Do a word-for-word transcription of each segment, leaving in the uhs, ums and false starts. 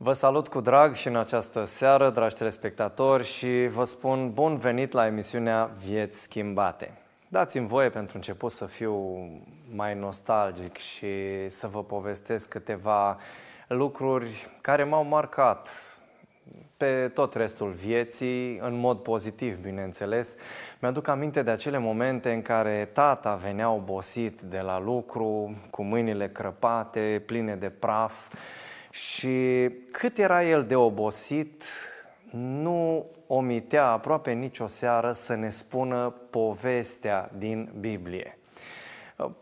Vă salut cu drag și în această seară, dragi telespectatori, și vă spun bun venit la emisiunea Vieți Schimbate. Dați-mi voie pentru început să fiu mai nostalgic și să vă povestesc câteva lucruri care m-au marcat pe tot restul vieții, în mod pozitiv, bineînțeles. Mi-aduc aminte de acele momente în care tata venea obosit de la lucru, cu mâinile crăpate, pline de praf. Și cât era el de obosit, nu omitea aproape nicio seară să ne spună povestea din Biblie.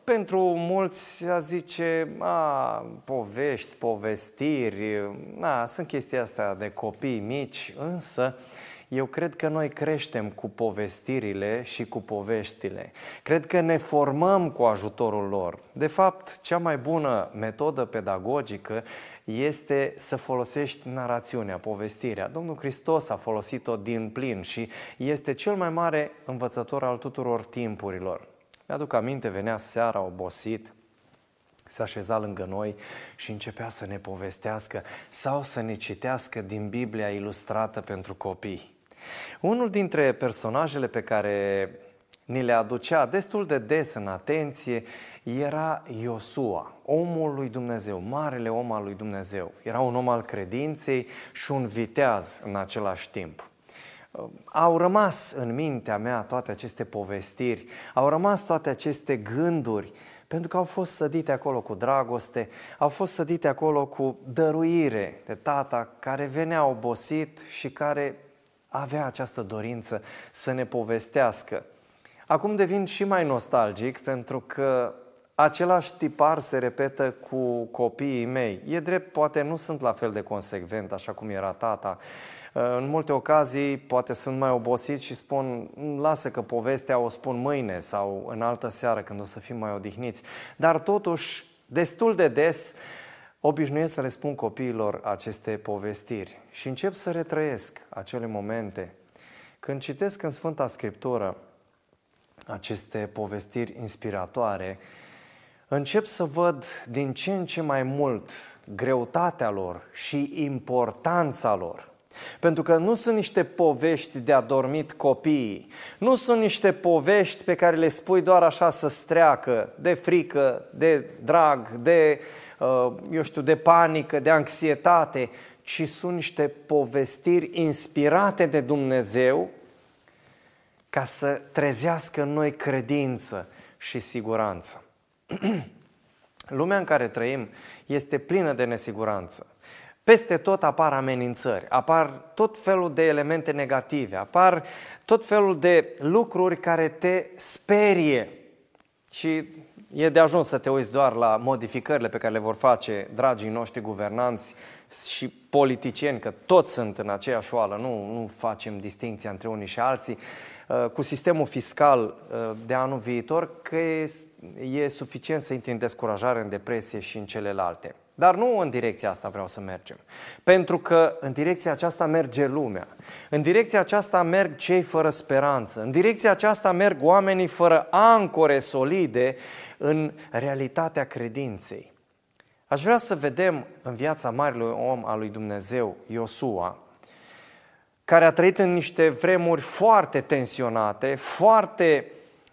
Pentru mulți se zice, a, povești, povestiri, a, sunt chestia asta de copii mici, însă eu cred că noi creștem cu povestirile și cu poveștile. Cred că ne formăm cu ajutorul lor. De fapt, cea mai bună metodă pedagogică este să folosești narațiunea, povestirea. Domnul Hristos a folosit-o din plin și este cel mai mare învățător al tuturor timpurilor. Mi-aduc aminte, venea seara obosit, se așeza lângă noi și începea să ne povestească sau să ne citească din Biblia ilustrată pentru copii. Unul dintre personajele pe care ni le aducea destul de des în atenție era Iosua, omul lui Dumnezeu, marele om al lui Dumnezeu. Era un om al credinței și un viteaz în același timp. Au rămas în mintea mea toate aceste povestiri, au rămas toate aceste gânduri, pentru că au fost sădite acolo cu dragoste, au fost sădite acolo cu dăruire de tata care venea obosit și care avea această dorință să ne povestească. Acum devin și mai nostalgic pentru că același tipar se repetă cu copiii mei. E drept, poate nu sunt la fel de consecvent așa cum era tata. În multe ocazii poate sunt mai obosit și spun, lasă că povestea o spun mâine sau în altă seară când o să fim mai odihniți. Dar totuși, destul de des, obișnuiesc să le spun copiilor aceste povestiri și încep să retrăiesc acele momente. Când citesc în Sfânta Scriptură aceste povestiri inspiratoare, încep să văd din ce în ce mai mult greutatea lor și importanța lor. Pentru că nu sunt niște povești de adormit copiii, nu sunt niște povești pe care le spui doar așa să streacă, de frică, de drag, de, eu știu, de panică, de anxietate, ci sunt niște povestiri inspirate de Dumnezeu ca să trezească în noi credință și siguranță. Lumea în care trăim este plină de nesiguranță. Peste tot apar amenințări, apar tot felul de elemente negative, apar tot felul de lucruri care te sperie. Și e de ajuns să te uiți doar la modificările pe care le vor face dragii noștri guvernanți și politicieni, că toți sunt în aceeași oală, nu, nu facem distinția între unii și alții, cu sistemul fiscal de anul viitor, că e, e suficient să intri în descurajare, în depresie și în celelalte. Dar nu în direcția asta vreau să mergem. Pentru că în direcția aceasta merge lumea. În direcția aceasta merg cei fără speranță. În direcția aceasta merg oamenii fără ancore solide în realitatea credinței. Aș vrea să vedem în viața marelui om al lui Dumnezeu, Iosua, care a trăit în niște vremuri foarte tensionate, foarte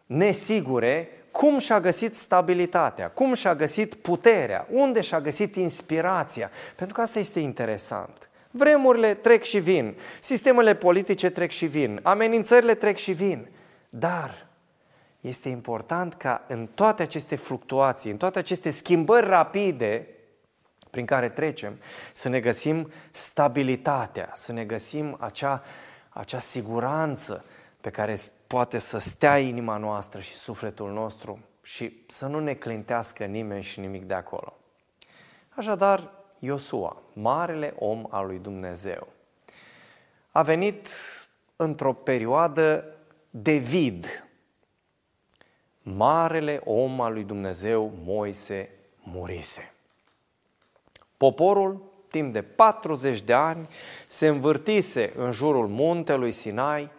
nesigure, cum și-a găsit stabilitatea, cum și-a găsit puterea, unde și-a găsit inspirația. Pentru că asta este interesant. Vremurile trec și vin, sistemele politice trec și vin, amenințările trec și vin. Dar este important ca în toate aceste fluctuații, în toate aceste schimbări rapide prin care trecem, să ne găsim stabilitatea, să ne găsim acea, acea siguranță pe care poate să stea inima noastră și sufletul nostru și să nu ne clintească nimeni și nimic de acolo. Așadar, Iosua, marele om al lui Dumnezeu, a venit într-o perioadă de vid. Marele om al lui Dumnezeu, Moise, murise. Poporul, timp de patruzeci de ani, se învârtise în jurul muntelui Sinai,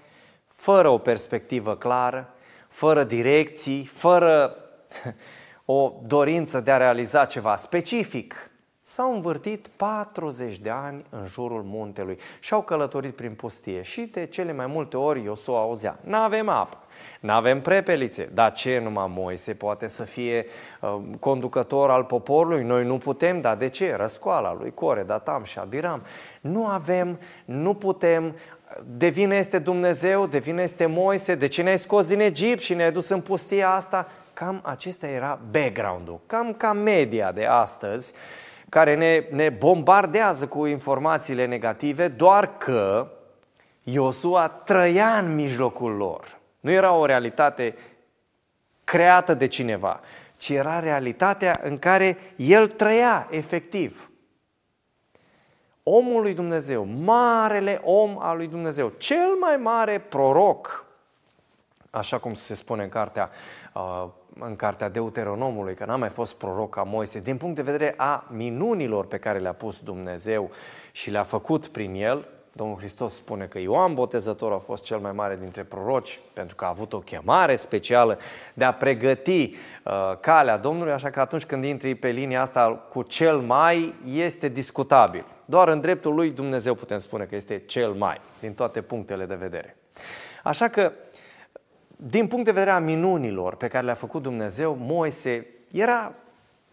fără o perspectivă clară, fără direcții, fără o dorință de a realiza ceva specific. S-au învârtit patruzeci de ani în jurul muntelui și au călătorit prin pustie și de cele mai multe ori Iosua auzea: n-avem apă, n-avem prepelițe, dar ce numai Moise poate să fie uh, conducător al poporului? Noi nu putem, dar de ce? Răscoala lui Core, Datam și Abiram. Nu avem, nu putem, de vină este Dumnezeu, de vină este Moise, de ce ne-ai scos din Egipt și ne-ai dus în pustia asta? Cam acesta era background-ul, cam ca media de astăzi, care ne, ne bombardează cu informațiile negative, doar că Iosua trăia în mijlocul lor. Nu era o realitate creată de cineva, ci era realitatea în care el trăia efectiv. Omul lui Dumnezeu, marele om al lui Dumnezeu, cel mai mare proroc, așa cum se spune în cartea uh, în cartea Deuteronomului, că n-a mai fost proroc ca Moise, din punct de vedere a minunilor pe care le-a pus Dumnezeu și le-a făcut prin el. Domnul Hristos spune că Ioan Botezător a fost cel mai mare dintre proroci, pentru că a avut o chemare specială de a pregăti uh, calea Domnului, așa că atunci când intri pe linia asta cu cel mai, este discutabil. Doar în dreptul lui Dumnezeu putem spune că este cel mai, din toate punctele de vedere. Așa că din punct de vedere a minunilor pe care le-a făcut Dumnezeu, Moise era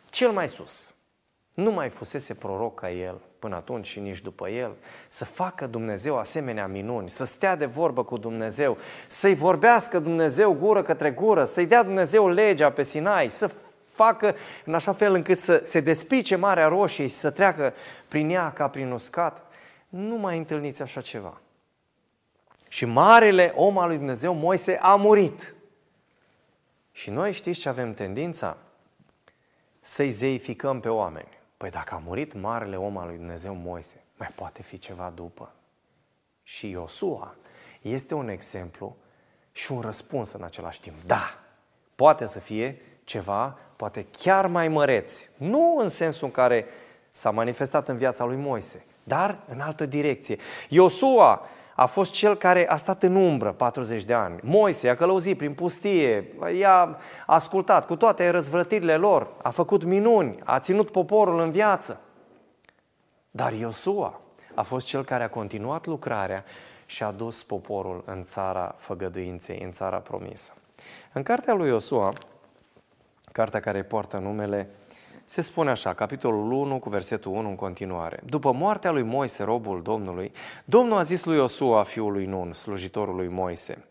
cel mai sus. Nu mai fusese proroc ca el până atunci și nici după el să facă Dumnezeu asemenea minuni, să stea de vorbă cu Dumnezeu, să-i vorbească Dumnezeu gură către gură, să-i dea Dumnezeu legea pe Sinai, să facă în așa fel încât să se despice Marea Roșie și să treacă prin ea ca prin uscat. Nu mai întâlniți așa ceva. Și marele om al lui Dumnezeu, Moise, a murit. Și noi știți ce avem tendința? Să-i zeificăm pe oameni. Păi dacă a murit marele om al lui Dumnezeu, Moise, mai poate fi ceva după. Și Iosua este un exemplu și un răspuns în același timp. Da, poate să fie ceva, poate chiar mai măreț. Nu în sensul în care s-a manifestat în viața lui Moise, dar în altă direcție. Iosua a fost cel care a stat în umbră patruzeci de ani. Moise i-a călăuzit prin pustie, i-a ascultat cu toate răzvrătirile lor, a făcut minuni, a ținut poporul în viață. Dar Iosua a fost cel care a continuat lucrarea și a dus poporul în țara făgăduinței, în țara promisă. În cartea lui Iosua, cartea care poartă numele, se spune așa, capitolul unu cu versetul unu în continuare. După moartea lui Moise, robul Domnului, Domnul a zis lui Iosua, fiul lui Nun, slujitorul lui Moise: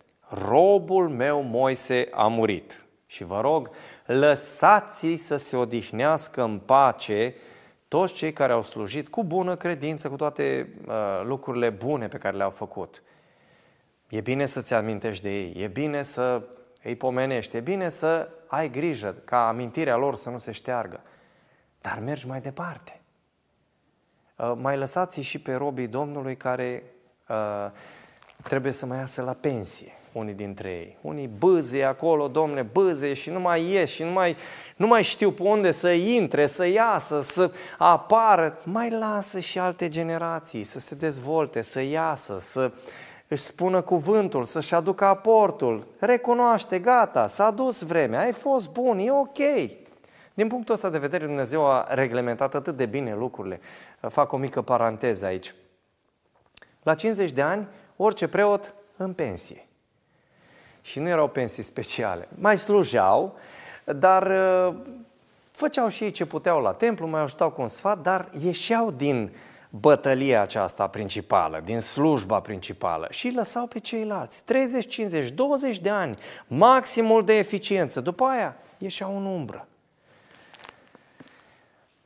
robul meu Moise a murit și vă rog, lăsați-i să se odihnească în pace toți cei care au slujit cu bună credință, cu toate uh, lucrurile bune pe care le-au făcut. E bine să-ți amintești de ei, e bine să îi pomenești, e bine să ai grijă ca amintirea lor să nu se șteargă. Dar mergi mai departe. Mai lăsați și pe robii Domnului care uh, trebuie să mai iasă la pensie, unii dintre ei. Unii bâze acolo, domne, bâze și nu mai ies și nu mai, nu mai știu pe unde să intre, să iasă, să apară. Mai lasă și alte generații să se dezvolte, să iasă, să își spună cuvântul, să-și aducă aportul. Recunoaște, gata, s-a dus vremea, ai fost bun, e ok. Din punctul ăsta de vedere, Dumnezeu a reglementat atât de bine lucrurile. Fac o mică paranteză aici. La cincizeci de ani, orice preot în pensie. Și nu erau pensii speciale. Mai slujeau, dar făceau și ei ce puteau la templu, mai ajutau cu un sfat, dar ieșeau din bătălia aceasta principală, din slujba principală și lăsau pe ceilalți. treizeci, cincizeci, douăzeci de ani, maximul de eficiență. După aia ieșeau în umbră.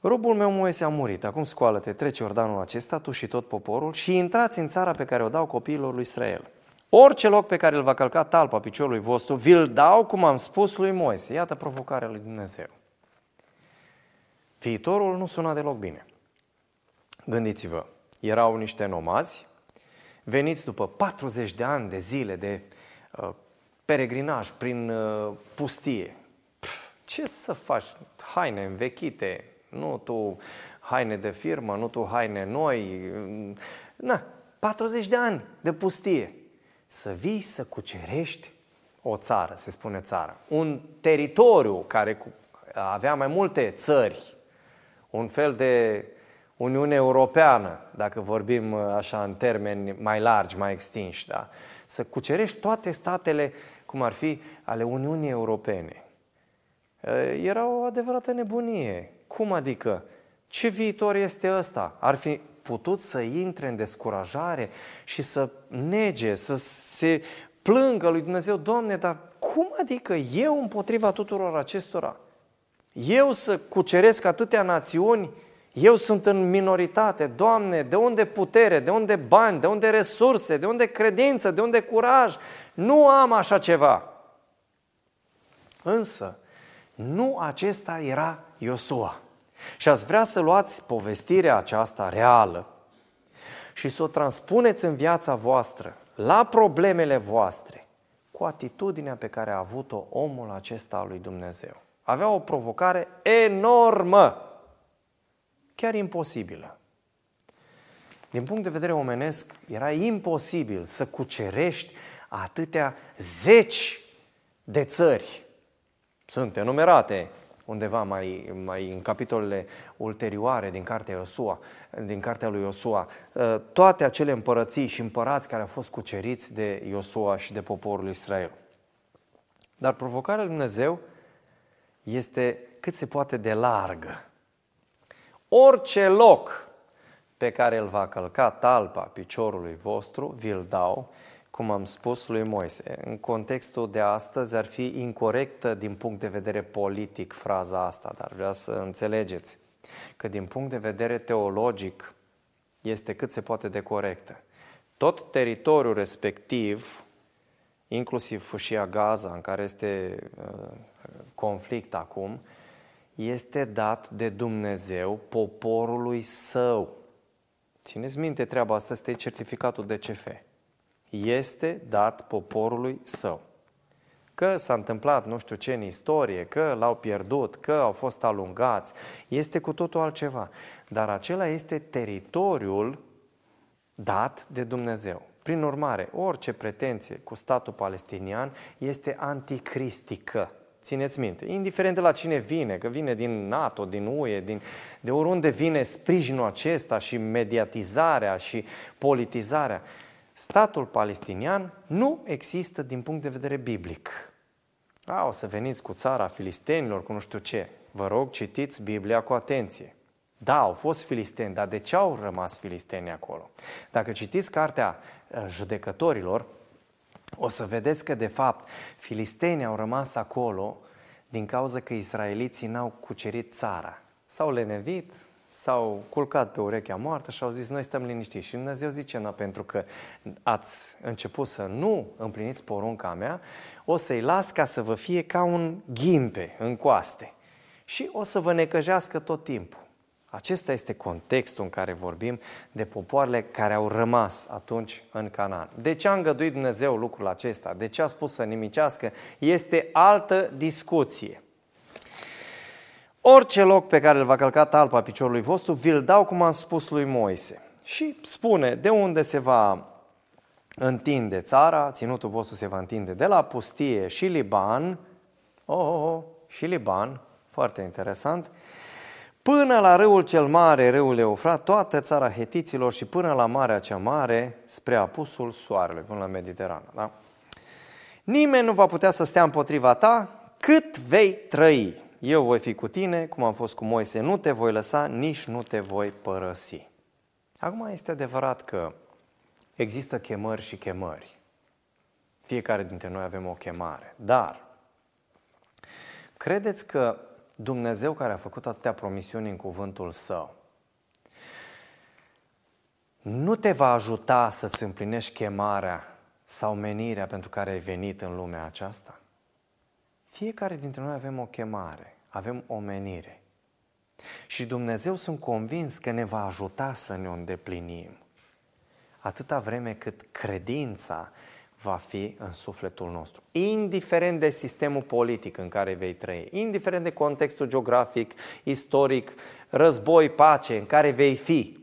Robul meu Moise a murit, acum scoală-te, treci Iordanul acesta, tu și tot poporul, și intrați în țara pe care o dau copiilor lui Israel. Orice loc pe care îl va călca talpa piciorului vostru, vi-l dau cum am spus lui Moise. Iată provocarea lui Dumnezeu. Viitorul nu suna deloc bine. Gândiți-vă, erau niște nomazi, veniți după patruzeci de ani de zile de uh, peregrinaj prin uh, pustie. Pff, ce să faci? Haine învechite, nu tu haine de firmă, nu tu haine noi. Na, patruzeci de ani de pustie. Să vii să cucerești o țară, se spune țară, un teritoriu care avea mai multe țări, un fel de Uniune Europeană, dacă vorbim așa în termeni mai largi, mai extinși, da? Să cucerești toate statele, cum ar fi ale Uniunii Europene. Era o adevărată nebunie. Cum adică? Ce viitor este ăsta? Ar fi putut să intre în descurajare și să nege, să se plângă lui Dumnezeu: Doamne, dar cum adică eu împotriva tuturor acestora? Eu să cuceresc atâtea națiuni? Eu sunt în minoritate. Doamne, de unde putere, de unde bani, de unde resurse, de unde credință, de unde curaj? Nu am așa ceva. Însă, nu acesta era Iosua. Și ați vrea să luați povestirea aceasta reală și să o transpuneți în viața voastră, la problemele voastre, cu atitudinea pe care a avut-o omul acesta al lui Dumnezeu. Avea o provocare enormă, chiar imposibilă. Din punct de vedere omenesc, era imposibil să cucerești atâtea zeci de țări. Sunt enumerate undeva mai, mai în capitolele ulterioare din cartea Iosua, din cartea lui Iosua, toate acele împărății și împărați care au fost cuceriți de Iosua și de poporul Israel. Dar provocarea lui Dumnezeu este cât se poate de largă. Orice loc pe care îl va călca talpa piciorului vostru, vi-l dau, cum am spus lui Moise. În contextul de astăzi ar fi incorectă din punct de vedere politic fraza asta, dar vreau să înțelegeți că din punct de vedere teologic este cât se poate de corectă. Tot teritoriul respectiv, inclusiv fâșia Gaza, în care este uh, conflict acum, este dat de Dumnezeu poporului său. Țineți minte treaba asta, este certificatul de C F. Este dat poporului său. Că s-a întâmplat nu știu ce în istorie, că l-au pierdut, că au fost alungați, este cu totul altceva. Dar acela este teritoriul dat de Dumnezeu. Prin urmare, orice pretenție cu statul palestinian este anticristică. Țineți minte, indiferent de la cine vine, că vine din NATO, din U E, din, de oriunde vine sprijinul acesta și mediatizarea și politizarea, statul palestinian nu există din punct de vedere biblic. A, o să veniți cu țara filistenilor, cu nu știu ce. Vă rog, citiți Biblia cu atenție. Da, au fost filisteni, dar de ce au rămas filisteni acolo? Dacă citiți cartea Judecătorilor, o să vedeți că, de fapt, filistenii au rămas acolo din cauza că israeliții n-au cucerit țara. S-au lenevit, s-au culcat pe urechea moartă și au zis: noi stăm liniștiți. Și Dumnezeu zice: na, pentru că ați început să nu împliniți porunca mea, o să-i las ca să vă fie ca un ghimpe în coaste și o să vă necăjească tot timpul. Acesta este contextul în care vorbim de popoarele care au rămas atunci în Canaan. De ce a îngăduit Dumnezeu lucrul acesta? De ce a spus să nimicească? Este altă discuție. Orice loc pe care îl va călca talpa piciorului vostru, vi-l dau, cum am spus lui Moise. Și spune de unde se va întinde țara, ținutul vostru se va întinde de la pustie și Liban, oh, oh, oh, și Liban, foarte interesant, până la râul cel mare, râul Eufrat, toată țara hetiților și până la marea cea mare, spre apusul soarelui, până la Mediterana. Da? Nimeni nu va putea să stea împotriva ta cât vei trăi. Eu voi fi cu tine, cum am fost cu Moise, nu te voi lăsa, nici nu te voi părăsi. Acum este adevărat că există chemări și chemări. Fiecare dintre noi avem o chemare. Dar credeți că Dumnezeu, care a făcut atâtea promisiuni în cuvântul Său, nu te va ajuta să-ți împlinești chemarea sau menirea pentru care ai venit în lumea aceasta? Fiecare dintre noi avem o chemare, avem o menire. Și Dumnezeu, sunt convins, că ne va ajuta să ne o îndeplinim, atâta vreme cât credința va fi în sufletul nostru. Indiferent de sistemul politic în care vei trăi, indiferent de contextul geografic, istoric, război, pace în care vei fi,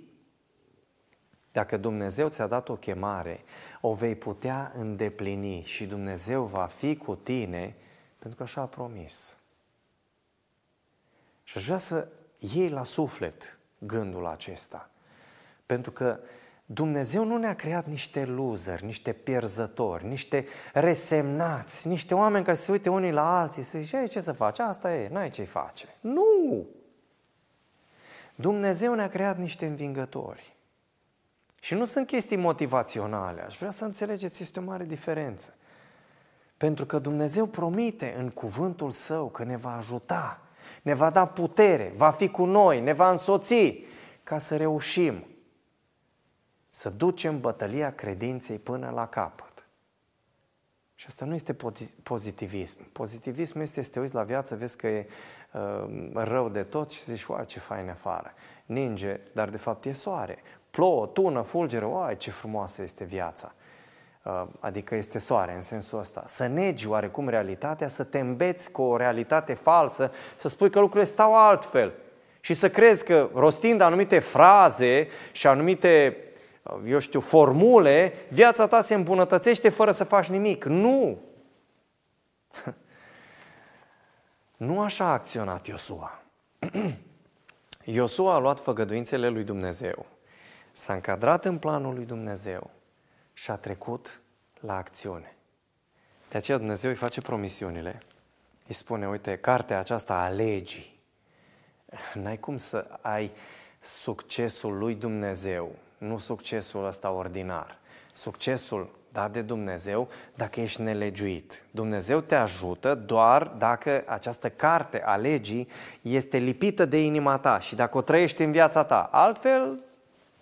dacă Dumnezeu ți-a dat o chemare, o vei putea îndeplini și Dumnezeu va fi cu tine, pentru că așa a promis. Și aș vrea să iei la suflet gândul acesta. Pentru că Dumnezeu nu ne-a creat niște loseri, niște pierzători, niște resemnați, niște oameni care se uite unii la alții și se zice, ce să faci? Asta e, n-ai ce-i face. Nu! Dumnezeu ne-a creat niște învingători. Și nu sunt chestii motivaționale. Aș vrea să înțelegeți, este o mare diferență. Pentru că Dumnezeu promite în cuvântul Său că ne va ajuta, ne va da putere, va fi cu noi, ne va însoți ca să reușim să ducem bătălia credinței până la capăt. Și asta nu este pozitivism. Pozitivismul este să te uiți la viață, vezi că e uh, rău de tot și zici, uai, ce fain afară. Ninge, dar de fapt e soare. Plouă, tună, fulgere, uai, ce frumoasă este viața. Uh, adică este soare în sensul ăsta. Să negi oarecum realitatea, să te îmbeți cu o realitate falsă, să spui că lucrurile stau altfel. Și să crezi că rostind anumite fraze și anumite eu știu, formule, viața ta se îmbunătățește fără să faci nimic. Nu! Nu așa a acționat Iosua. Iosua a luat făgăduințele lui Dumnezeu, s-a încadrat în planul lui Dumnezeu și a trecut la acțiune. De aceea Dumnezeu îi face promisiunile. Îi spune, uite, cartea aceasta a legii. N-ai cum să ai succesul lui Dumnezeu. Nu succesul ăsta ordinar. Succesul dat de Dumnezeu dacă ești nelegiuit. Dumnezeu te ajută doar dacă această carte a legii este lipită de inima ta și dacă o trăiești în viața ta. Altfel,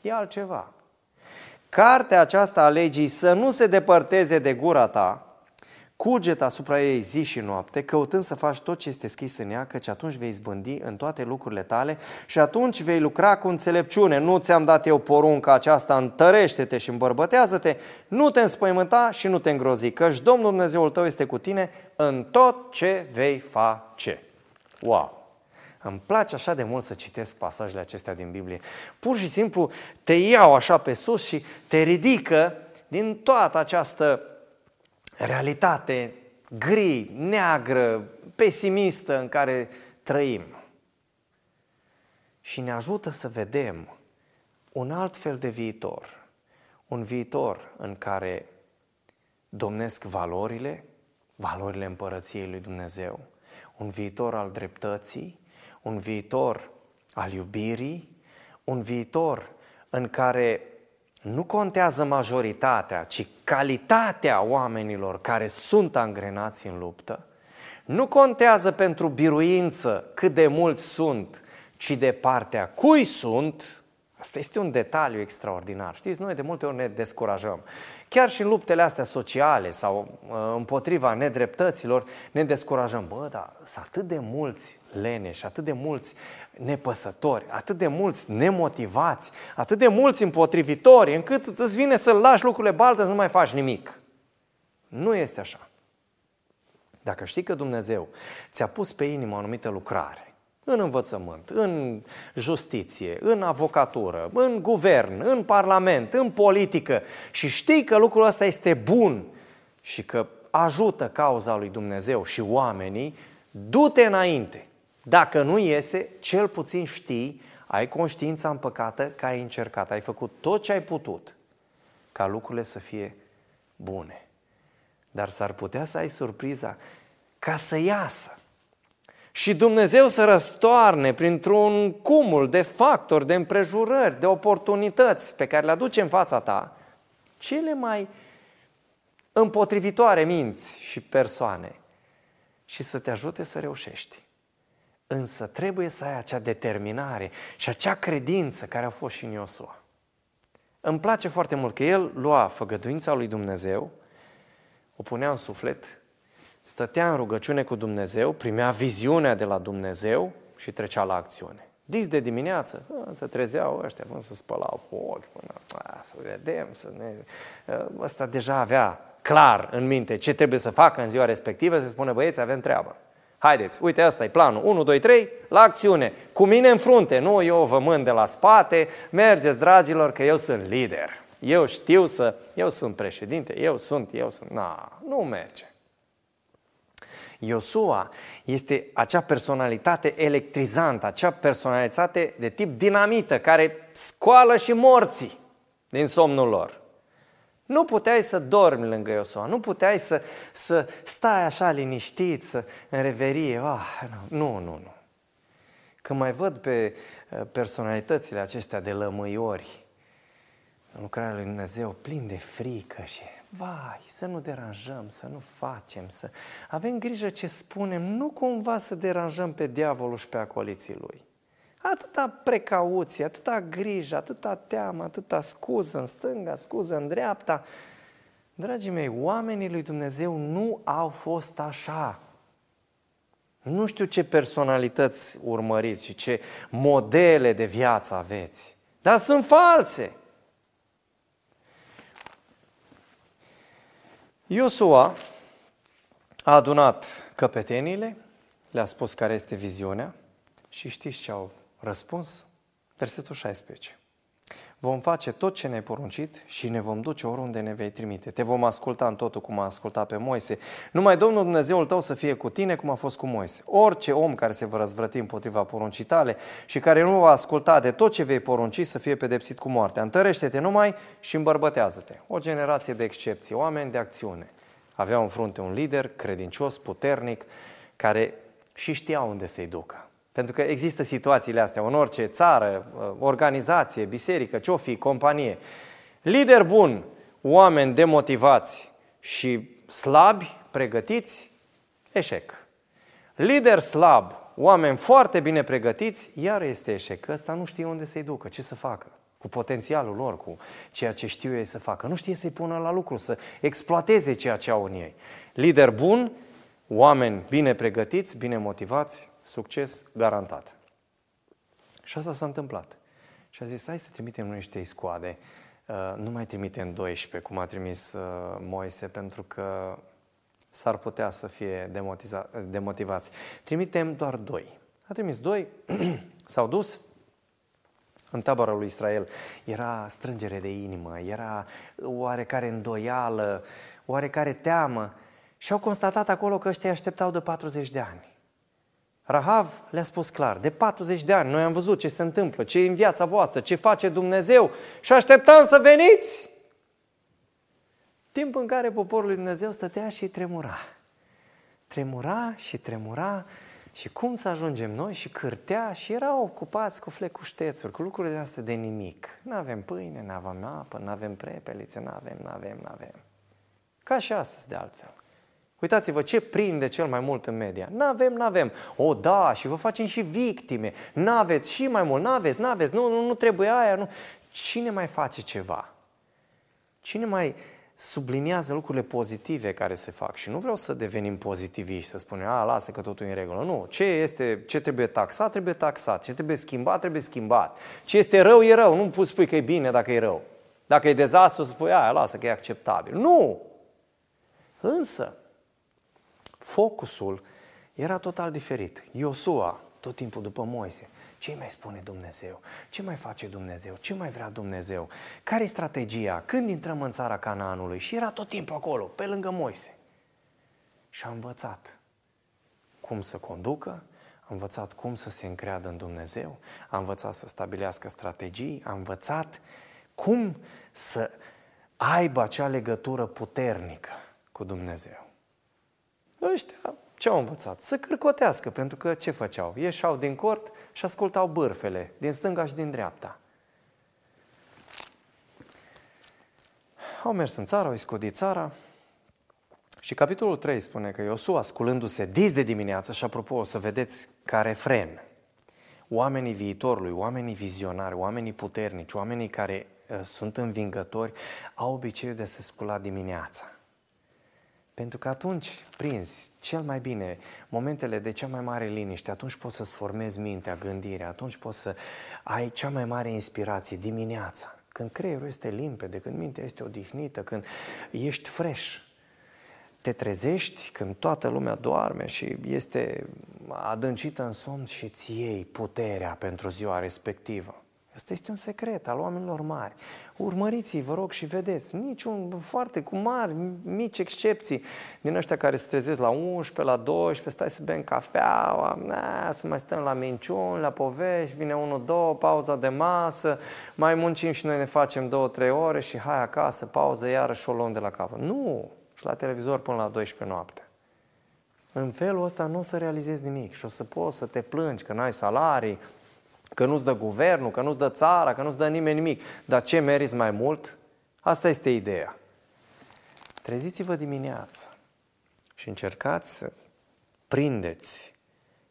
e altceva. Cartea aceasta a legii să nu se depărteze de gura ta, cuget asupra ei zi și noapte, căutând să faci tot ce este scris în ea, căci atunci vei izbândi în toate lucrurile tale și atunci vei lucra cu înțelepciune. Nu ți-am dat eu porunca aceasta, întărește-te și îmbărbătează-te, nu te înspăimânta și nu te îngrozi, căci Domnul Dumnezeul tău este cu tine în tot ce vei face. Wow! Îmi place așa de mult să citesc pasajele acestea din Biblie. Pur și simplu te iau așa pe sus și te ridică din toată această realitate gri, neagră, pesimistă în care trăim. Și ne ajută să vedem un alt fel de viitor. Un viitor în care domnesc valorile, valorile împărăției lui Dumnezeu. Un viitor al dreptății, un viitor al iubirii, un viitor în care nu contează majoritatea, ci calitatea oamenilor care sunt angrenați în luptă. Nu contează pentru biruință cât de mulți sunt, ci de partea cui sunt. Asta este un detaliu extraordinar. Știți, noi de multe ori ne descurajăm. Chiar și în luptele astea sociale sau împotriva nedreptăților ne descurajăm. Bă, dar sunt atât de mulți leneși, atât de mulți nepăsători, atât de mulți nemotivați, atât de mulți împotrivitori, încât îți vine să lași lucrurile baltă, să nu mai faci nimic. Nu este așa. Dacă știi că Dumnezeu ți-a pus pe inimă o anumită lucrare, în învățământ, în justiție, în avocatură, în guvern, în parlament, în politică și știi că lucrul ăsta este bun și că ajută cauza lui Dumnezeu și oamenii, du-te înainte. Dacă nu iese, cel puțin știi, ai conștiința împăcată că ai încercat, ai făcut tot ce ai putut ca lucrurile să fie bune. Dar s-ar putea să ai surpriza ca să iasă. Și Dumnezeu să răstoarne printr-un cumul de factori, de împrejurări, de oportunități pe care le aduce în fața ta, cele mai împotrivitoare minți și persoane și să te ajute să reușești. Însă trebuie să ai acea determinare și acea credință care a fost și în Iosua. Îmi place foarte mult că el lua făgăduința lui Dumnezeu, o punea în suflet, stătea în rugăciune cu Dumnezeu, primea viziunea de la Dumnezeu și trecea la acțiune. Dis de dimineață, se trezeau ăștia, până să spălau cu ochi, până a, să vedem, să ne... Ăsta deja avea clar în minte ce trebuie să facă în ziua respectivă, se spune, băieți, avem treabă. Haideți, uite, ăsta e planul, unu, doi, trei, la acțiune, cu mine în frunte, nu eu vă mân de la spate, mergeți, dragilor, că eu sunt lider. Eu știu să, eu sunt președinte, eu sunt, eu sunt, na, nu merge. Iosua este acea personalitate electrizantă, acea personalitate de tip dinamită, care scoală și morții din somnul lor. Nu puteai să dormi lângă Iosua, nu puteai să, să stai așa liniștit, să, în reverie. Ah, nu, nu, nu. Când mai văd pe personalitățile acestea de lămâiori, în lucrarea lui Dumnezeu, plin de frică și, vai, să nu deranjăm, să nu facem, să avem grijă ce spunem, nu cumva să deranjăm pe diavolul și pe acoliții lui. Atâta precauție, atâta grijă, atâta teamă, atâta scuză în stânga, scuză în dreapta. Dragii mei, oamenii lui Dumnezeu nu au fost așa. Nu știu ce personalități urmăriți și ce modele de viață aveți, dar sunt false. Iosua a adunat căpetenile, le-a spus care este viziunea și știți ce au răspuns? Versetul șaisprezece. Vom face tot ce ne-ai poruncit și ne vom duce oriunde ne vei trimite. Te vom asculta în totul cum a ascultat pe Moise. Numai Domnul Dumnezeul tău să fie cu tine cum a fost cu Moise. Orice om care se va răzvrăti împotriva poruncii tale și care nu va asculta de tot ce vei porunci să fie pedepsit cu moartea. Întărește-te numai și îmbărbătează-te. O generație de excepții, oameni de acțiune. Aveau în frunte un lider credincios, puternic, care și știa unde să-i ducă. Pentru că există situațiile astea în orice țară, organizație, biserică, ce-o fi, companie. Lider bun, oameni demotivați și slabi, pregătiți, eșec. Lider slab, oameni foarte bine pregătiți, iar este eșec. Ăsta nu știe unde să-i ducă, ce să facă, cu potențialul lor, cu ceea ce știu ei să facă. Nu știe să-i pună la lucru, să exploateze ceea ce au în ei. Lider bun, oameni bine pregătiți, bine motivați, succes garantat. Și asta s-a întâmplat. Și a zis, hai să trimitem noi niște iscoade. Uh, nu mai trimitem doisprezece, cum a trimis uh, Moise, pentru că s-ar putea să fie demotiza- demotivați. Trimitem doar doi. A trimis doi, s-au dus în tabăra lui Israel. Era strângere de inimă, era oarecare îndoială, oarecare teamă. Și au constatat acolo că ăștia așteptau de patruzeci de ani. Rahav le-a spus clar, de patruzeci de ani noi am văzut ce se întâmplă, ce e în viața voastră, ce face Dumnezeu și așteptam să veniți. Timp în care poporul lui Dumnezeu stătea și tremura. Tremura și tremura și cum să ajungem noi și cârtea și erau ocupați cu flecuștețuri, cu lucrurile astea de nimic. N-avem pâine, n-avem apă, n-avem prepelițe, n-avem, n-avem, n-avem. Ca și astăzi de altfel. Uitați-vă ce prinde cel mai mult în media. N-avem, n-avem. O, da, și vă facem și victime. N-aveți și mai mult. N-aveți, n-aveți. Nu, nu, nu trebuie aia. Nu. Cine mai face ceva? Cine mai subliniază lucrurile pozitive care se fac? Și nu vreau să devenim pozitiviști, să spunem, a, lasă că totul e în regulă. Nu. Ce este, ce trebuie taxat, trebuie taxat. Ce trebuie schimbat, trebuie schimbat. Ce este rău, e rău. Nu poți spui că e bine dacă e rău. Dacă e dezastru, spui, aia, lasă că e acceptabil. Nu! Însă, focusul era total diferit. Iosua, tot timpul după Moise, ce mai spune Dumnezeu? Ce mai face Dumnezeu? Ce mai vrea Dumnezeu? Care-i strategia? Când intrăm în țara Canaanului? Și era tot timpul acolo, pe lângă Moise. Și a învățat cum să conducă, a învățat cum să se încreadă în Dumnezeu, a învățat să stabilească strategii, a învățat cum să aibă acea legătură puternică cu Dumnezeu. Ăștia ce au învățat? Să cârcotească, pentru că ce făceau? Ieșeau din cort și ascultau bârfele, din stânga și din dreapta. Au mers în țară, au iscodit țara și capitolul trei spune că Iosua, sculându-se dis de dimineață, și apropo, o să vedeți ca refren, oamenii viitorului, oamenii vizionari, oamenii puternici, oamenii care uh, sunt învingători, au obiceiul de a se scula dimineața. Pentru că atunci prinzi cel mai bine momentele de cea mai mare liniște, atunci poți să-ți formezi mintea, gândirea, atunci poți să ai cea mai mare inspirație dimineața, când creierul este limpede, când mintea este odihnită, când ești fresh. Te trezești când toată lumea doarme și este adâncită în somn și îți iei puterea pentru ziua respectivă. Asta este un secret al oamenilor mari. Urmăriți-i, vă rog, și vedeți. Niciun, foarte cu mari, mici excepții. Din ăștia care se trezesc la unsprezece, la douăsprezece, stai să bem cafea, na, să mai stăm la minciuni, la povești, vine unul, două, pauza de masă, mai muncim și noi, ne facem două, trei ore și hai acasă, pauză, iarăși o luăm de la capăt. Nu! Și la televizor până la douăsprezece noapte. În felul ăsta nu o să realizezi nimic și o să poți să te plângi că n-ai salarii, că nu-ți dă guvernul, că nu-ți dă țara, că nu-ți dă nimeni nimic. Dar ce meriți mai mult? Asta este ideea. Treziți-vă dimineața și încercați să prindeți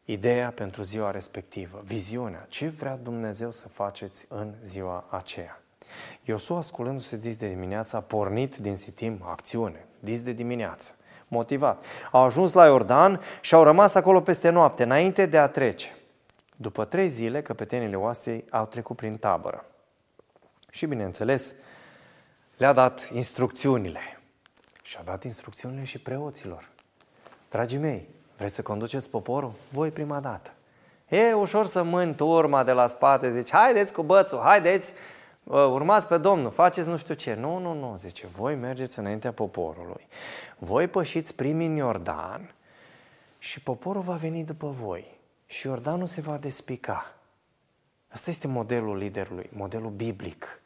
ideea pentru ziua respectivă, viziunea, ce vrea Dumnezeu să faceți în ziua aceea. Iosua, sculându-se dis de dimineață, a pornit din Sitim, acțiune, dis de dimineață, motivat. Au ajuns la Iordan și au rămas acolo peste noapte, înainte de a trece. După trei zile, căpetenile oasei au trecut prin tabără. Și, bineînțeles, le-a dat instrucțiunile. Și a dat instrucțiunile și preoților. Dragii mei, vreți să conduceți poporul? Voi prima dată. E ușor să mâni turma de la spate, zici, haideți cu bățul, haideți, urmați pe Domnul, faceți nu știu ce. Nu, nu, nu, zice, voi mergeți înaintea poporului. Voi pășiți primii în Iordan și poporul va veni după voi. Și Iordanul se va despica. Asta este modelul liderului, modelul biblic.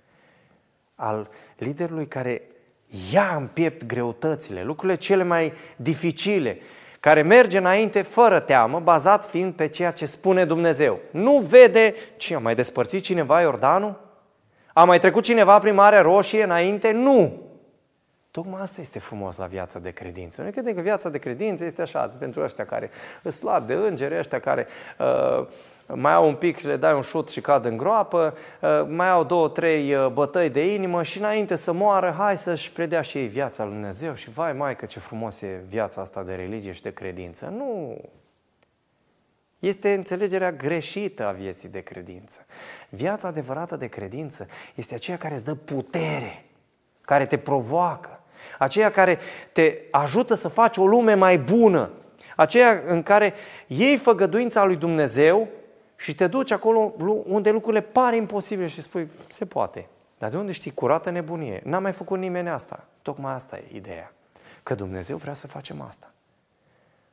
Al liderului care ia în piept greutățile, lucrurile cele mai dificile, care merge înainte fără teamă, bazat fiind pe ceea ce spune Dumnezeu. Nu vede, ce, a mai despărțit cineva Iordanul? A mai trecut cineva prin Marea Roșie înainte? Nu! Tocmai asta este frumos la viața de credință. Noi credem că viața de credință este așa, pentru ăștia care îs slabi de îngeri, ăștia care uh, mai au un pic și le dai un șut și cad în groapă, uh, mai au două, trei uh, bătăi de inimă și înainte să moară, hai să-și predea și ei viața lui Dumnezeu și vai maică ce frumos e viața asta de religie și de credință. Nu! Este înțelegerea greșită a vieții de credință. Viața adevărată de credință este aceea care îți dă putere, care te provoacă, aceea care te ajută să faci o lume mai bună, aceea în care iei făgăduința lui Dumnezeu și te duci acolo unde lucrurile par imposibile și spui, se poate. Dar de unde știi? Curată nebunie. N-a mai făcut nimeni asta. Tocmai asta e ideea. Că Dumnezeu vrea să facem asta.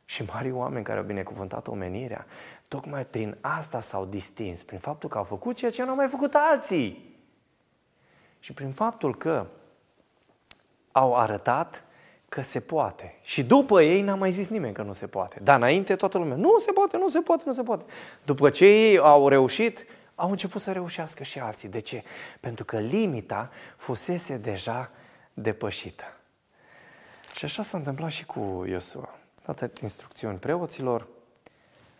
Și mari oameni care au binecuvântat omenirea, tocmai prin asta s-au distins, prin faptul că au făcut ceea ce n-au mai făcut alții. Și prin faptul că au arătat că se poate. Și după ei n-a mai zis nimeni că nu se poate. Dar înainte toată lumea, nu se poate, nu se poate, nu se poate. După ce ei au reușit, au început să reușească și alții. De ce? Pentru că limita fusese deja depășită. Și așa s-a întâmplat și cu Iosua. A dat instrucțiuni preoților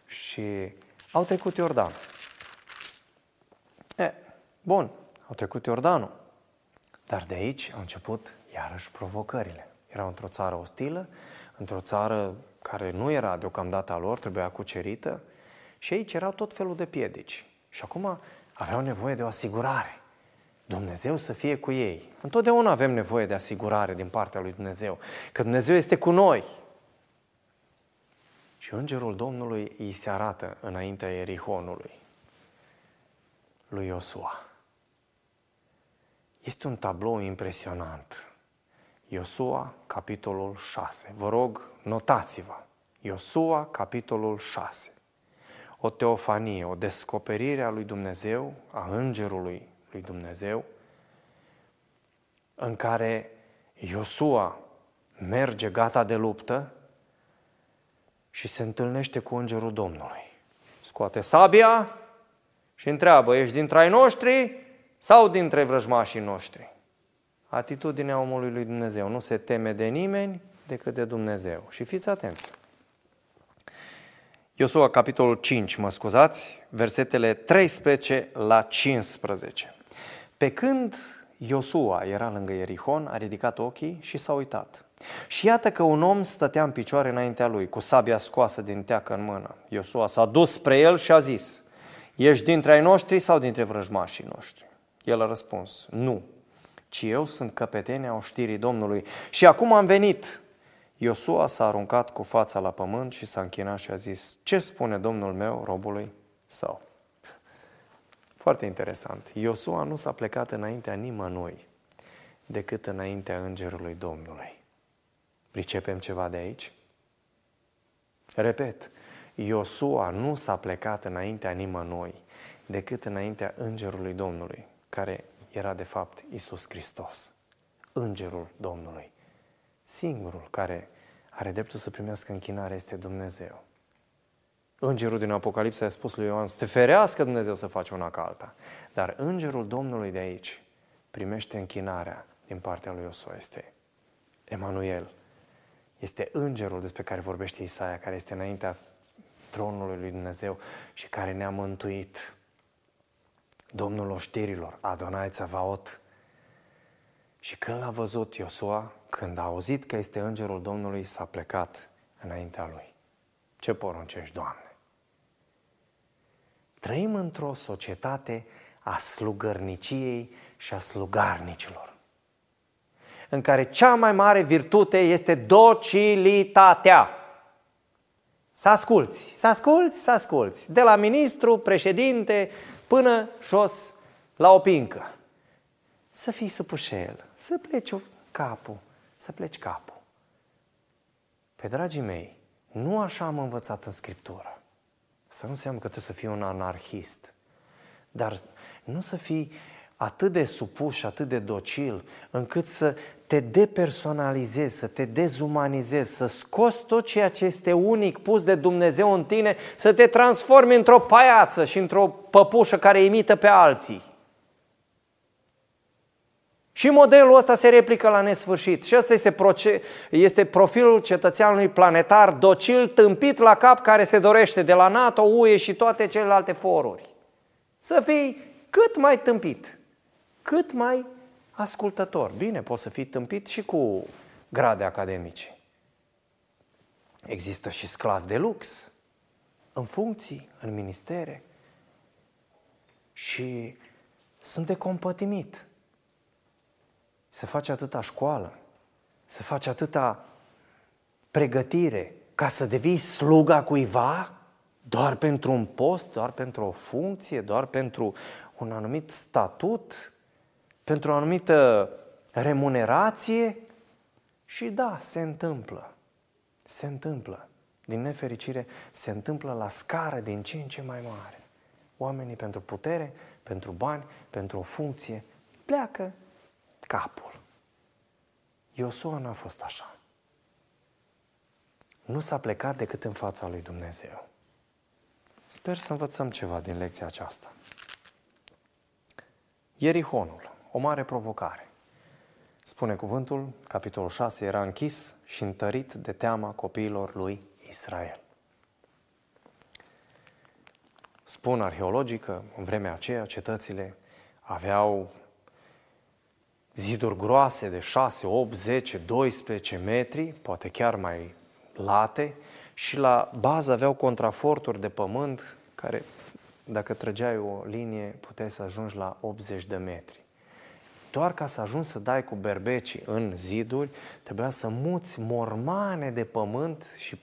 și au trecut Iordanul. E, bun, au trecut Iordanul. Dar de aici au început iarăși provocările. Erau într-o țară ostilă, într-o țară care nu era deocamdată a lor, trebuia cucerită și aici erau tot felul de piedici. Și acum aveau nevoie de o asigurare. Dumnezeu să fie cu ei. Întotdeauna avem nevoie de asigurare din partea lui Dumnezeu, că Dumnezeu este cu noi. Și Îngerul Domnului îi se arată înaintea Ierihonului, lui Iosua. Este un tablou impresionant. Iosua, capitolul șase. Vă rog, notați-vă. Iosua, capitolul șase. O teofanie, o descoperire a lui Dumnezeu, a Îngerului lui Dumnezeu, în care Iosua merge gata de luptă și se întâlnește cu Îngerul Domnului. Scoate sabia și întreabă, ești dintre ai noștri sau dintre vrăjmașii noștri? Atitudinea omului lui Dumnezeu. Nu se teme de nimeni decât de Dumnezeu. Și fiți atenți. Iosua, capitolul cinci, mă scuzați, versetele treisprezece la cincisprezece. Pe când Iosua era lângă Ierihon, a ridicat ochii și s-a uitat. Și iată că un om stătea în picioare înaintea lui, cu sabia scoasă din teacă în mână. Iosua s-a dus spre el și a zis, ești dintre ai noștri sau dintre vrăjmașii noștri? El a răspuns, nu, ci eu sunt căpetenea oștirii Domnului și acum am venit. Iosua s-a aruncat cu fața la pământ și s-a închinat și a zis, ce spune Domnul meu robului său? Foarte interesant. Iosua nu s-a plecat înaintea nimănui, decât înaintea Îngerului Domnului. Pricepem ceva de aici? Repet, Iosua nu s-a plecat înaintea nimănui, decât înaintea Îngerului Domnului, care era de fapt Iisus Hristos, Îngerul Domnului. Singurul care are dreptul să primească închinare este Dumnezeu. Îngerul din Apocalipsa a spus lui Ioan să te ferească Dumnezeu să faci una ca alta. Dar Îngerul Domnului de aici primește închinarea din partea lui Iosua. Este Emanuel. Este Îngerul despre care vorbește Isaia, care este înaintea tronului lui Dumnezeu și care ne-a mântuit. Domnul oștirilor, Adonai-Țevaot. Și când l-a văzut Iosua, când a auzit că este Îngerul Domnului, s-a plecat înaintea lui. Ce poruncești, Doamne? Trăim într-o societate a slugărniciei și a slugarnicilor, în care cea mai mare virtute este docilitatea. Să asculți, să asculți, să asculți. De la ministru, președinte, până jos la o pincă. Să fii supuși el, să pleci capul, să pleci capul. Pe dragii mei, nu așa am învățat în Scriptură. Să nu înseamnă că trebuie să fii un anarhist. Dar nu să fii atât de supus și atât de docil, încât să te depersonalizezi, să te dezumanizezi, să scoți tot ceea ce este unic pus de Dumnezeu în tine, să te transformi într-o paiață și într-o păpușă care imită pe alții. Și modelul ăsta se replică la nesfârșit. Și ăsta este, proce- este profilul cetățeanului planetar, docil, tâmpit la cap, care se dorește de la NATO, U E și toate celelalte foruri. Să fii cât mai tâmpit, cât mai ascultător. Bine, poți să fii tâmpit și cu grade academice. Există și sclavi de lux, în funcții, în ministere. Și sunt de compătimit. Se face atâta școală, se face atâta pregătire ca să devii sluga cuiva doar pentru un post, doar pentru o funcție, doar pentru un anumit statut, pentru o anumită remunerație. Și da, se întâmplă. Se întâmplă. Din nefericire, se întâmplă la scară din ce în ce mai mare. Oamenii pentru putere, pentru bani, pentru o funcție pleacă capul. Iosua n-a fost așa. Nu s-a plecat decât în fața lui Dumnezeu. Sper să învățăm ceva din lecția aceasta. Ierihonul, o mare provocare. Spune cuvântul, capitolul șase, era închis și întărit de teama copiilor lui Israel. Spun arheologii că în vremea aceea cetățile aveau ziduri groase de șase, opt, zece, doisprezece metri, poate chiar mai late, și la bază aveau contraforturi de pământ care, dacă trăgeai o linie, puteai să ajungi la optzeci de metri. Doar ca să ajungi să dai cu berbecii în ziduri, trebuia să muți mormane de pământ și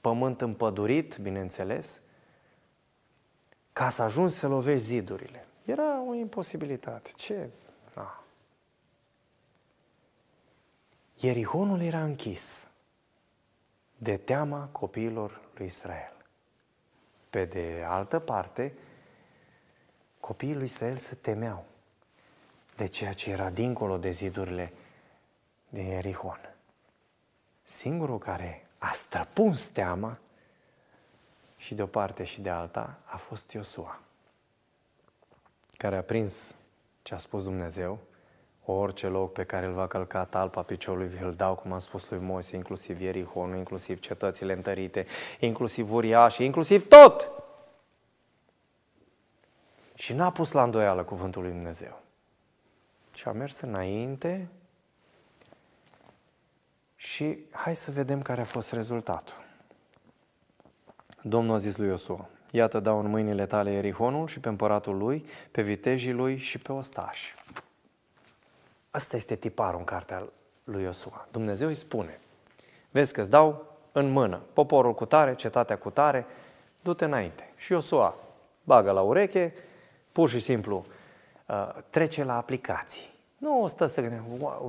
pământ împădurit, bineînțeles, ca să ajungi să lovești zidurile. Era o imposibilitate. Ce? Ah. Ierihonul era închis de teama copiilor lui Israel. Pe de altă parte, copiii lui Israel se temeau de ceea ce era dincolo de zidurile din Ierihon. Singurul care a străpuns teama și de o parte și de alta a fost Iosua, care a prins ce a spus Dumnezeu. Orice loc pe care îl va călca talpa piciorului, îl dau, cum a spus lui Moise, inclusiv Ierihonul, inclusiv cetățile întărite, inclusiv uriașii, inclusiv tot. Și n-a pus la îndoială cuvântul lui Dumnezeu. Și a mers înainte și hai să vedem care a fost rezultatul. Domnul a zis lui Iosua, iată, dau în mâinile tale Ierihonul și pe împăratul lui, pe vitejii lui și pe ostași. Asta este tiparul în cartea lui Iosua. Dumnezeu îi spune, vezi că îți dau în mână poporul cu tare, cetatea cu tare, du-te înainte. Și Iosua bagă la ureche, pur și simplu trece la aplicații. Nu o stă să gândească,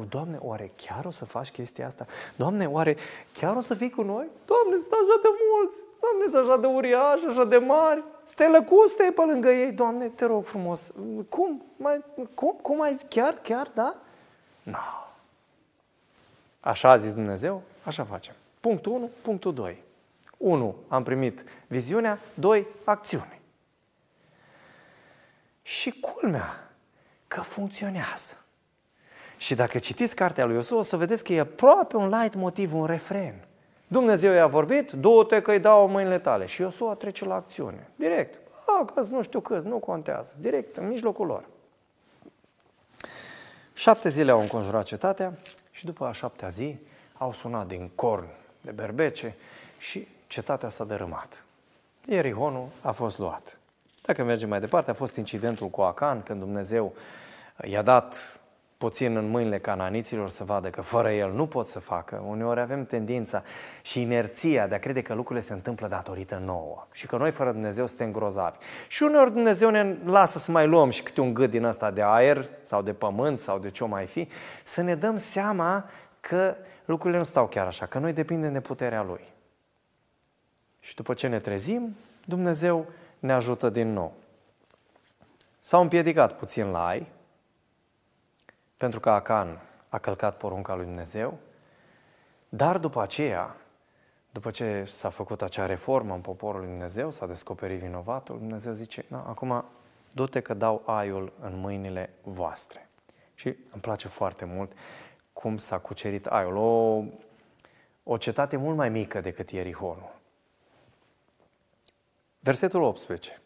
Doamne, oare chiar o să faci chestia asta? Doamne, oare chiar o să fii cu noi? Doamne, sunt așa de mulți, Doamne, sunt așa de uriași, așa de mari, stai lăcuste pe lângă ei, Doamne, te rog frumos, cum? Mai, cum? Cum ai, chiar, chiar, da? Nu. No. Așa a zis Dumnezeu, așa facem. Punctul unu, punctul doi. unu. Am primit viziunea, doi. Acțiune. Și culmea că funcționează. Și dacă citiți cartea lui Iosua, o să vedeți că e aproape un light motiv, un refren. Dumnezeu i-a vorbit, du-te că îi dau mâinile tale. Și Iosua trece la acțiune. Direct. A, că nu știu câți, nu contează. Direct, în mijlocul lor. Șapte zile au înconjurat cetatea și după a șaptea zi au sunat din corn de berbece și cetatea s-a dărâmat. Ierihonul a fost luat. Dacă mergem mai departe, a fost incidentul cu Acan, când Dumnezeu i-a dat puțin în mâinile cananiților să vadă că fără el nu pot să facă. Uneori avem tendința și inerția de a crede că lucrurile se întâmplă datorită nouă și că noi fără Dumnezeu suntem grozavi. Și uneori Dumnezeu ne lasă să mai luăm și câte un gât din ăsta de aer sau de pământ sau de ce-o mai fi, să ne dăm seama că lucrurile nu stau chiar așa, că noi depindem de puterea Lui. Și după ce ne trezim, Dumnezeu ne ajută din nou. S-au împiedicat puțin la ai, pentru că Acan a călcat porunca lui Dumnezeu, dar după aceea, după ce s-a făcut acea reformă în poporul lui Dumnezeu, s-a descoperit vinovatul, Dumnezeu zice, na, acum du-te că dau aiul în mâinile voastre. Și îmi place foarte mult cum s-a cucerit aiul. O, o cetate mult mai mică decât Ierihonul. Versetul optsprezece.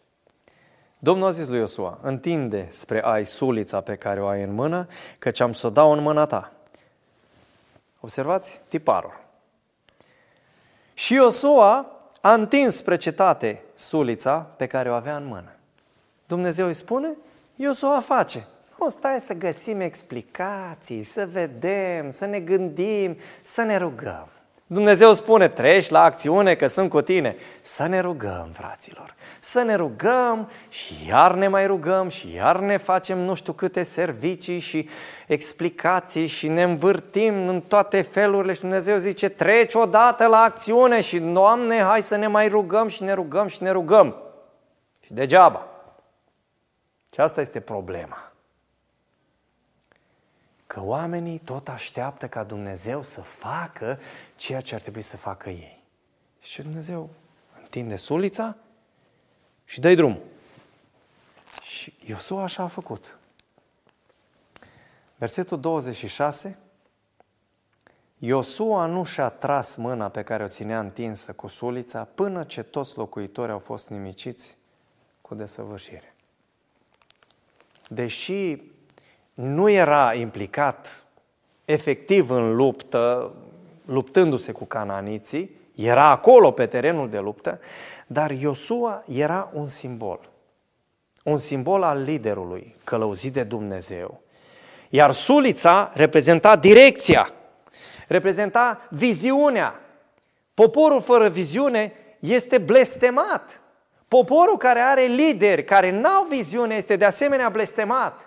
Domnul a zis lui Iosua, întinde spre ai sulița pe care o ai în mână, căci am s-o dau în mâna ta. Observați tiparul. Și Iosua a întins spre cetate sulița pe care o avea în mână. Dumnezeu îi spune, Iosua face. Nu, stai să găsim explicații, să vedem, să ne gândim, să ne rugăm. Dumnezeu spune, treci la acțiune că sunt cu tine. Să ne rugăm, fraților. Să ne rugăm și iar ne mai rugăm și iar ne facem nu știu câte servicii și explicații și ne învârtim în toate felurile și Dumnezeu zice, treci odată la acțiune și, Doamne, hai să ne mai rugăm și ne rugăm și ne rugăm. Și degeaba. Și asta este problema. Că oamenii tot așteaptă ca Dumnezeu să facă ceea ce ar trebui să facă ei. Și Dumnezeu întinde sulița și dă-i drumul. Și Iosua așa a făcut. Versetul douăzeci și șase. Iosua nu și-a tras mâna pe care o ținea întinsă cu sulița până ce toți locuitorii au fost nimiciți cu desăvârșire. Deși nu era implicat efectiv în luptă, luptându-se cu cananiții, era acolo pe terenul de luptă, dar Iosua era un simbol. Un simbol al liderului, călăuzit de Dumnezeu. Iar sulița reprezenta direcția, reprezenta viziunea. Poporul fără viziune este blestemat. Poporul care are lideri, care n-au viziune, este de asemenea blestemat.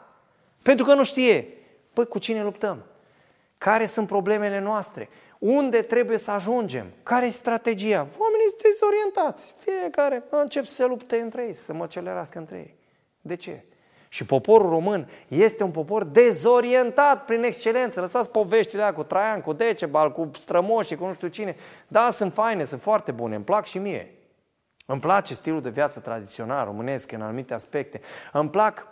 Pentru că nu știe, păi cu cine luptăm? Care sunt problemele noastre? Unde trebuie să ajungem? Care e strategia? Oamenii sunt dezorientați. Fiecare încep să se lupte între ei, să se măcelerească între ei. De ce? Și poporul român este un popor dezorientat prin excelență. Lăsați poveștile alea cu Traian, cu Decebal, cu strămoșii, cu nu știu cine. Da, sunt faine, sunt foarte bune, îmi plac și mie. Îmi place stilul de viață tradițional românesc în anumite aspecte. Îmi plac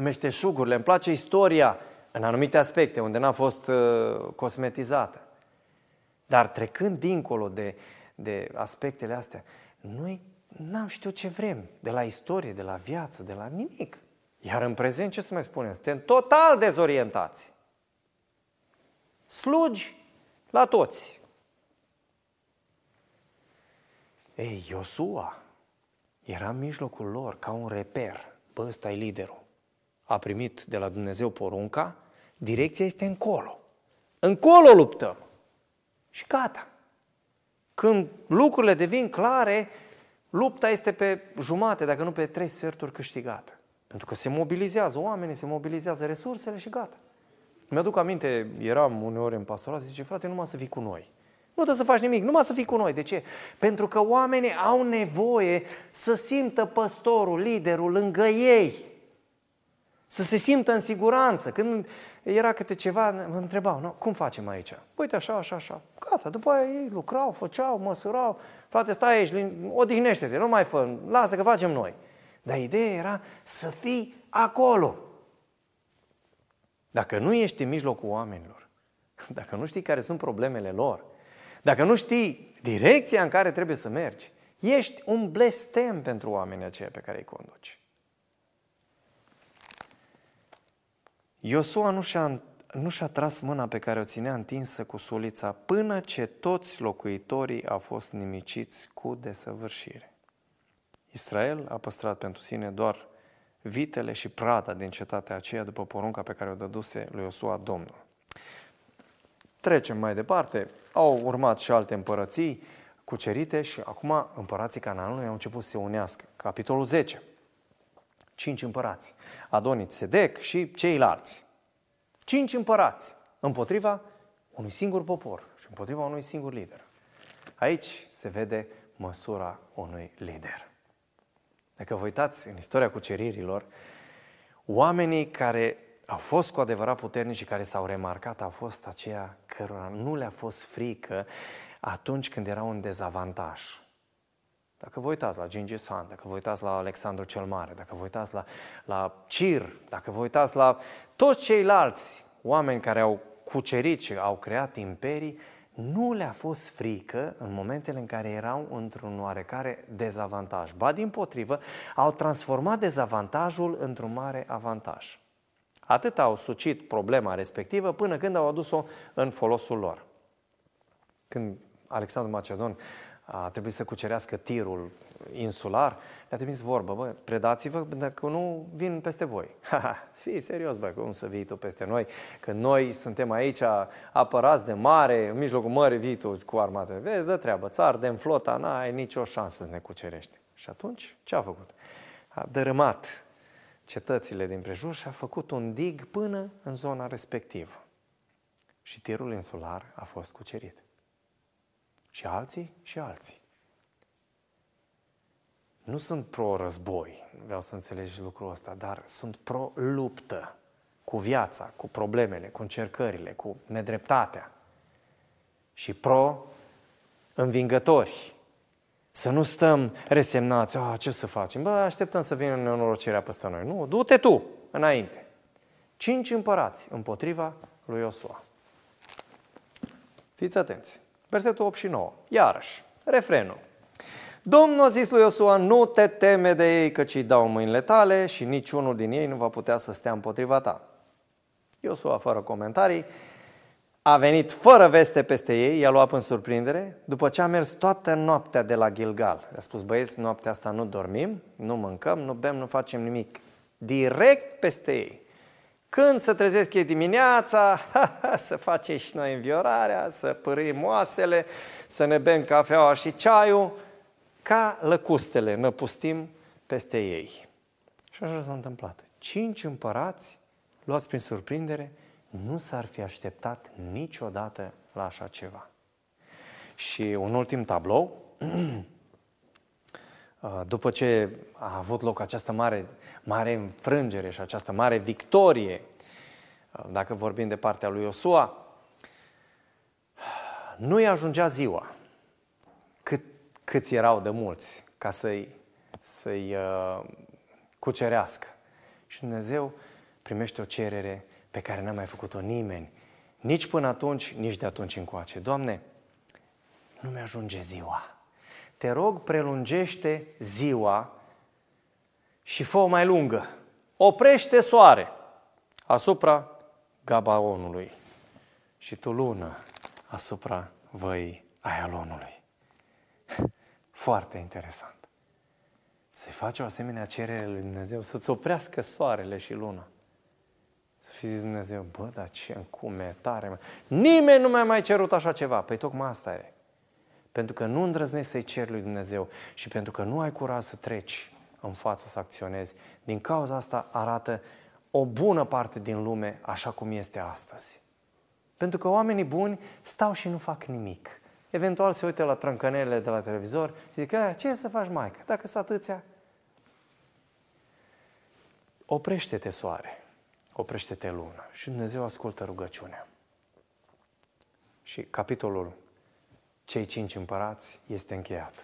meșteșugurile, îmi place istoria în anumite aspecte, unde n-a fost uh, cosmetizată. Dar trecând dincolo de, de aspectele astea, noi n-am știut ce vrem, de la istorie, de la viață, de la nimic. Iar în prezent, ce să mai spunem? Suntem total dezorientați. Slugi la toți. Ei, Iosua era în mijlocul lor ca un reper. Bă, ăsta e liderul. A primit de la Dumnezeu porunca, direcția este încolo. Încolo luptăm. Și gata. Când lucrurile devin clare, lupta este pe jumate, dacă nu pe trei sferturi câștigată. Pentru că se mobilizează oamenii, se mobilizează resursele și gata. Mi-aduc aminte, eram uneori în pastorat, zice, frate, numai să vii cu noi. Nu trebuie să faci nimic, numai să fii cu noi. De ce? Pentru că oamenii au nevoie să simtă păstorul, liderul lângă ei. Să se simtă în siguranță. Când era câte ceva, mă întrebau, no, cum facem aici? Uite așa, așa, așa. Gata, după aia ei lucrau, făceau, măsurau. Frate, stai aici, odihnește-te, nu mai fă, lasă că facem noi. Dar ideea era să fii acolo. Dacă nu ești în mijlocul oamenilor, dacă nu știi care sunt problemele lor, dacă nu știi direcția în care trebuie să mergi, ești un blestem pentru oamenii aceia pe care îi conduci. Iosua nu și-a, nu și-a tras mâna pe care o ținea întinsă cu sulița până ce toți locuitorii au fost nimiciți cu desăvârșire. Israel a păstrat pentru sine doar vitele și prada din cetatea aceea după porunca pe care o dăduse lui Iosua Domnul. Trecem mai departe, au urmat și alte împărății cucerite și acum împărații Canaanului au început să se unească. Capitolul zece. Cinci împărați. Adoni-Țedec și ceilalți. Cinci împărați împotriva unui singur popor și împotriva unui singur lider. Aici se vede măsura unui lider. Dacă vă uitați în istoria cuceririlor, oamenii care au fost cu adevărat puternici și care s-au remarcat au fost aceia cărora nu le-a fost frică atunci când erau în dezavantaj. Dacă vă uitați la Gingisand, dacă vă uitați la Alexandru cel Mare, dacă vă uitați la, la Cir, dacă vă uitați la toți ceilalți oameni care au cucerit și au creat imperii, nu le-a fost frică în momentele în care erau într-un oarecare dezavantaj. Ba dimpotrivă, au transformat dezavantajul într-un mare avantaj. Atât au sucit problema respectivă până când au adus-o în folosul lor. Când Alexandru Macedon a trebuit să cucerească Tirul insular, le-a trimis vorbă, bă, predați-vă, dacă nu, vin peste voi. Ha, fii serios, bă, cum să vii tu peste noi? Că noi suntem aici apărați de mare, în mijlocul mării vii tu cu armate. Vezi, dă treabă, țar de-n flota, n-ai nicio șansă să ne cucerești. Și atunci, ce a făcut? A dărâmat cetățile din prejur și a făcut un dig până în zona respectivă. Și Tirul insular a fost cucerit. Și alții și alții. Nu sunt pro-război, vreau să înțelegi lucrul ăsta, dar sunt pro-luptă cu viața, cu problemele, cu încercările, cu nedreptatea. Și pro-învingători. Să nu stăm resemnați, a, ce să facem? Bă, așteptăm să vină nenorocirea peste noi. Nu, du-te tu înainte. Cinci împărați împotriva lui Iosua. Fiți atenți. Versetul opt și nouă. Iarăși, refrenul. Domnul a zis lui Iosua, nu te teme de ei, căci îi dau mâinile tale și niciunul din ei nu va putea să stea împotriva ta. Iosua, fără comentarii, a venit fără veste peste ei, i-a luat în surprindere, după ce a mers toată noaptea de la Gilgal. Le-a spus, băieți, noaptea asta nu dormim, nu mâncăm, nu bem, nu facem nimic. Direct peste ei. Când se trezesc ei dimineața, ha, ha, să facem și noi înviorarea, să pârâim oasele, să ne bem cafeaua și ceaiul, ca lăcustele, năpustim peste ei. Și așa s-a întâmplat. Cinci împărați, luați prin surprindere, nu s-ar fi așteptat niciodată la așa ceva. Și un ultim tablou, după ce a avut loc această mare, mare înfrângere și această mare victorie, dacă vorbim de partea lui Iosua, nu-i ajungea ziua cât, câți erau de mulți ca să-i, să-i uh, cucerească. Și Dumnezeu primește o cerere pe care n-a mai făcut-o nimeni, nici până atunci, nici de atunci încoace. Doamne, nu mi-ajunge ziua. Te rog, prelungește ziua și fă-o mai lungă. Oprește soare asupra Gabaonului și tu lună asupra văii Aialonului. Foarte interesant. Să-i faci o asemenea cerere lui Dumnezeu să-ți oprească soarele și luna. Să fi zis Dumnezeu, bă, dar ce încumetare, mă. Nimeni nu mi-a mai cerut așa ceva. Păi tocmai asta e. Pentru că nu îndrăznești să-i ceri lui Dumnezeu și pentru că nu ai curaj să treci în față să acționezi. Din cauza asta arată o bună parte din lume așa cum este astăzi. Pentru că oamenii buni stau și nu fac nimic. Eventual se uită la trâncănele de la televizor și zic, ce să faci, maică, dacă sunt atâția? Oprește-te, soare, oprește-te, lună, și Dumnezeu ascultă rugăciunea. Și capitolul Cei cinci împărați este încheiat.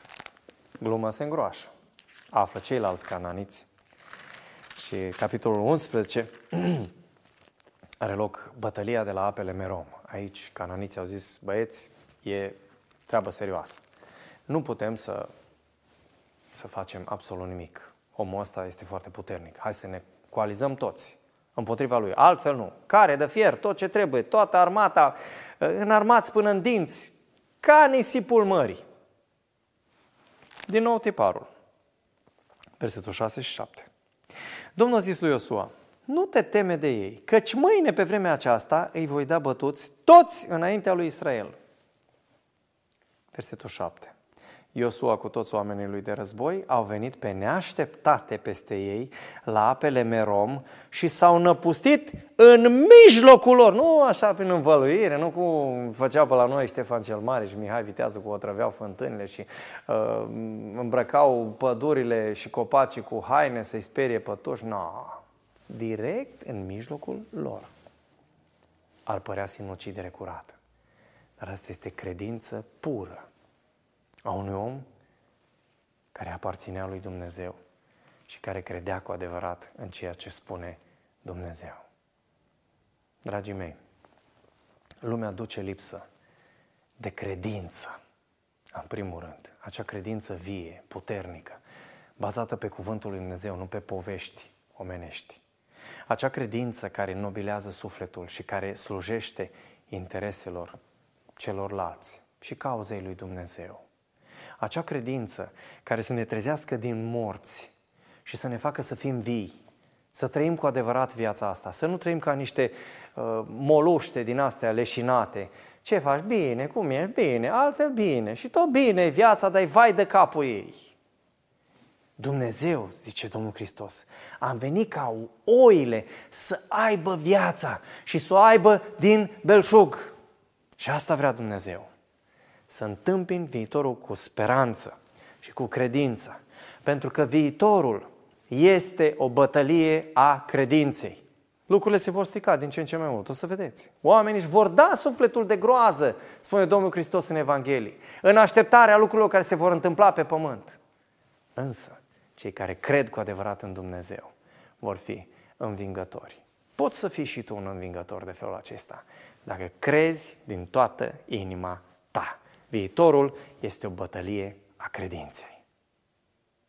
Gluma se îngroașă. Află ceilalți cananiți. Și capitolul unsprezece are loc bătălia de la apele Merom. Aici cananiții au zis, băieți, e treabă serioasă. Nu putem să, să facem absolut nimic. Omul ăsta este foarte puternic. Hai să ne coalizăm toți împotriva lui. Altfel nu. Care de fier, tot ce trebuie, toată armata, înarmați până în dinți, ca nisipul mării. Din nou tiparul. Versetul șase și șapte. Domnul a zis lui Iosua, nu te teme de ei, căci mâine pe vremea aceasta îi voi da bătuți toți înaintea lui Israel. Versetul șapte. Iosua cu toți oamenii lui de război au venit pe neașteptate peste ei la apele Merom și s-au năpustit în mijlocul lor. Nu așa prin învăluire, nu cum făcea pe la noi Ștefan cel Mare și Mihai Vitează cu otrăveau fântânile și uh, îmbrăcau pădurile și copacii cu haine să-i sperie pătoși. No, direct în mijlocul lor. Ar părea sinucidere curată. Dar asta este credință pură a unui om care aparținea lui Dumnezeu și care credea cu adevărat în ceea ce spune Dumnezeu. Dragii mei, lumea duce lipsă de credință, în primul rând. Acea credință vie, puternică, bazată pe cuvântul lui Dumnezeu, nu pe povești omenești. Acea credință care nobilează sufletul și care slujește intereselor celorlalți și cauzei lui Dumnezeu. Acea credință care să ne trezească din morți și să ne facă să fim vii, să trăim cu adevărat viața asta, să nu trăim ca niște uh, moluște din astea leșinate. Ce faci? Bine, cum e? Bine, altfel bine. Și tot bine e viața, dar vai de capul ei. Dumnezeu, zice Domnul Hristos, am venit ca oile să aibă viața și să o aibă din belșug. Și asta vrea Dumnezeu. Să întâmpin viitorul cu speranță și cu credință. Pentru că viitorul este o bătălie a credinței. Lucrurile se vor strica din ce în ce mai mult, o să vedeți. Oamenii își vor da sufletul de groază, spune Domnul Hristos în Evanghelie, în așteptarea lucrurilor care se vor întâmpla pe pământ. Însă, cei care cred cu adevărat în Dumnezeu vor fi învingători. Poți să fii și tu un învingător de felul acesta, dacă crezi din toată inima ta. Viitorul este o bătălie a credinței.